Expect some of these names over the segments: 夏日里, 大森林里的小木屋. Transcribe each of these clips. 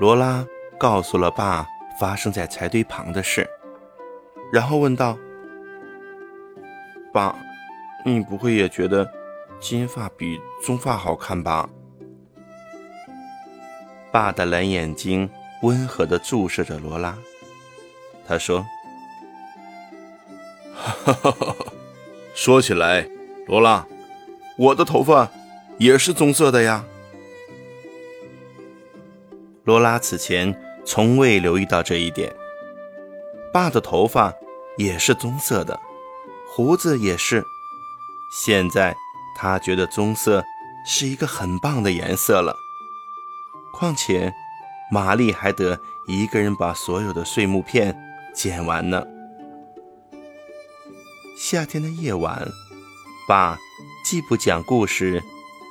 罗拉告诉了爸发生在柴堆旁的事，然后问道：“爸，你不会也觉得金发比棕发好看吧？”爸的蓝眼睛温和地注视着罗拉，他说：“哈哈哈，说起来，罗拉，我的头发也是棕色的呀。”罗拉此前从未留意到这一点，爸的头发也是棕色的，胡子也是。现在他觉得棕色是一个很棒的颜色了。况且玛丽还得一个人把所有的碎木片剪完呢。夏天的夜晚，爸既不讲故事，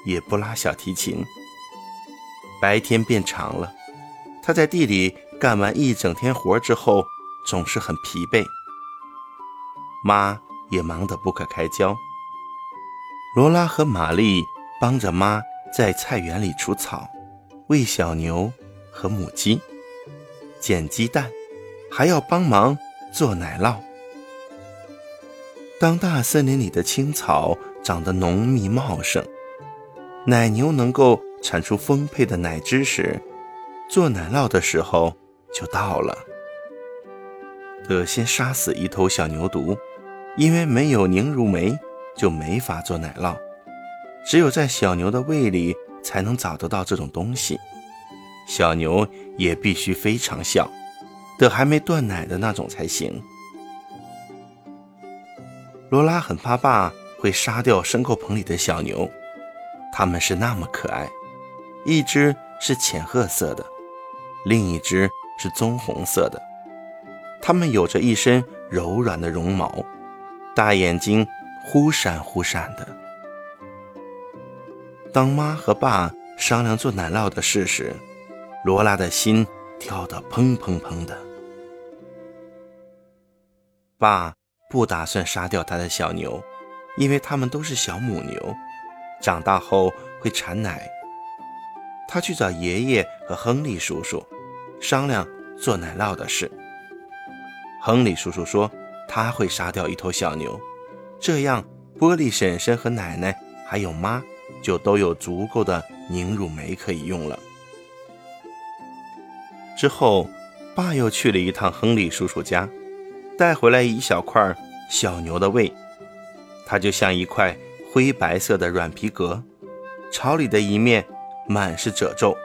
也不拉小提琴。白天变长了，他在地里干完一整天活之后总是很疲惫，妈也忙得不可开交。罗拉和玛丽帮着妈在菜园里除草，喂小牛和母鸡，捡鸡蛋，还要帮忙做奶酪。当大森林里的青草长得浓密茂盛，奶牛能够产出丰沛的奶汁时，做奶酪的时候就到了。得先杀死一头小牛犊，因为没有凝乳酶就没法做奶酪，只有在小牛的胃里才能找得到这种东西。小牛也必须非常小，得还没断奶的那种才行。罗拉很怕爸会杀掉牲口棚里的小牛，它们是那么可爱，一只是浅褐色的，另一只是棕红色的。它们有着一身柔软的绒毛，大眼睛忽闪忽闪的。当妈和爸商量做奶酪的事时，罗拉的心跳得砰砰砰的。爸不打算杀掉他的小牛，因为它们都是小母牛，长大后会产奶。他去找爷爷和亨利叔叔商量做奶酪的事。亨利叔叔说他会杀掉一头小牛，这样玻璃婶婶和奶奶还有妈就都有足够的凝乳酶可以用了。之后爸又去了一趟亨利叔叔家，带回来一小块小牛的胃，它就像一块灰白色的软皮革，巢里的一面满是褶皱。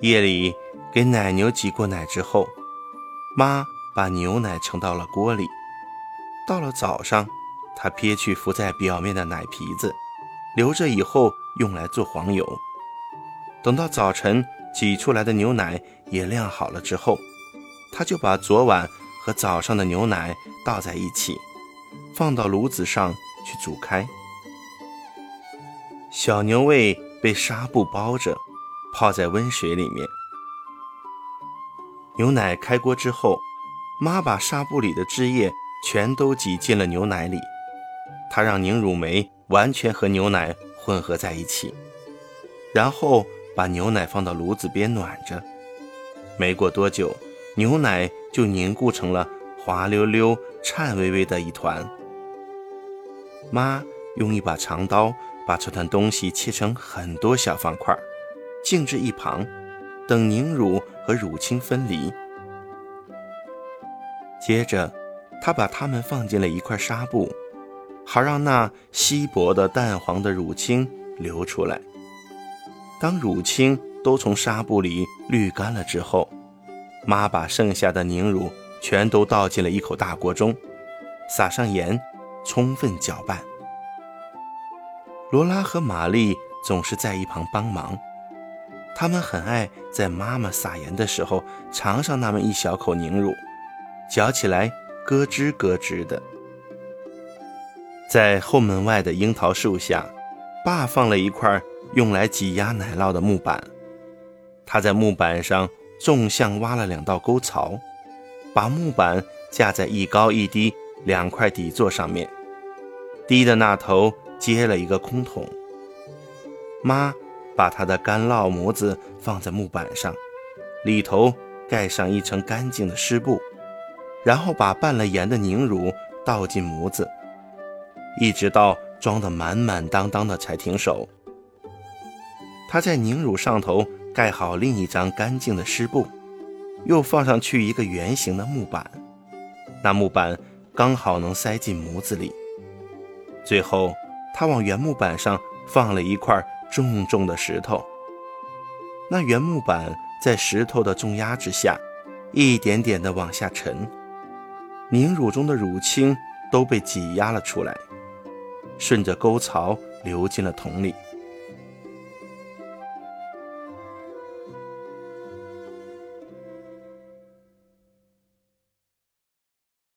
夜里给奶牛挤过奶之后，妈把牛奶盛到了锅里。到了早上，她撇去浮在表面的奶皮子，留着以后用来做黄油。等到早晨挤出来的牛奶也晾好了之后，她就把昨晚和早上的牛奶倒在一起，放到炉子上去煮开。小牛胃被纱布包着，泡在温水里面。牛奶开锅之后，妈把纱布里的汁液全都挤进了牛奶里，她让凝乳酶完全和牛奶混合在一起，然后把牛奶放到炉子边暖着。没过多久，牛奶就凝固成了滑溜溜、颤巍巍的一团。妈用一把长刀把这团东西切成很多小方块，静置一旁，等凝乳和乳清分离。接着她把它们放进了一块纱布，好让那稀薄的淡黄的乳清流出来。当乳清都从纱布里滤干了之后，妈把剩下的凝乳全都倒进了一口大锅中，撒上盐，充分搅拌。罗拉和玛丽总是在一旁帮忙，她们很爱在妈妈撒盐的时候尝上那么一小口凝乳，嚼起来咯吱咯吱的。在后门外的樱桃树下，爸放了一块用来挤压奶酪的木板，他在木板上纵向挖了2道沟槽，把木板架在一高一低2块底座上面，低的那头接了一个空桶。妈把他的干酪模子放在木板上，里头盖上一层干净的湿布，然后把拌了盐的凝乳倒进模子，一直到装得满满当当的才停手。他在凝乳上头盖好另一张干净的湿布，又放上去一个圆形的木板，那木板刚好能塞进模子里。最后他往原木板上放了一块重重的石头，那原木板在石头的重压之下一点点地往下沉，凝乳中的乳清都被挤压了出来，顺着沟槽流进了桶里。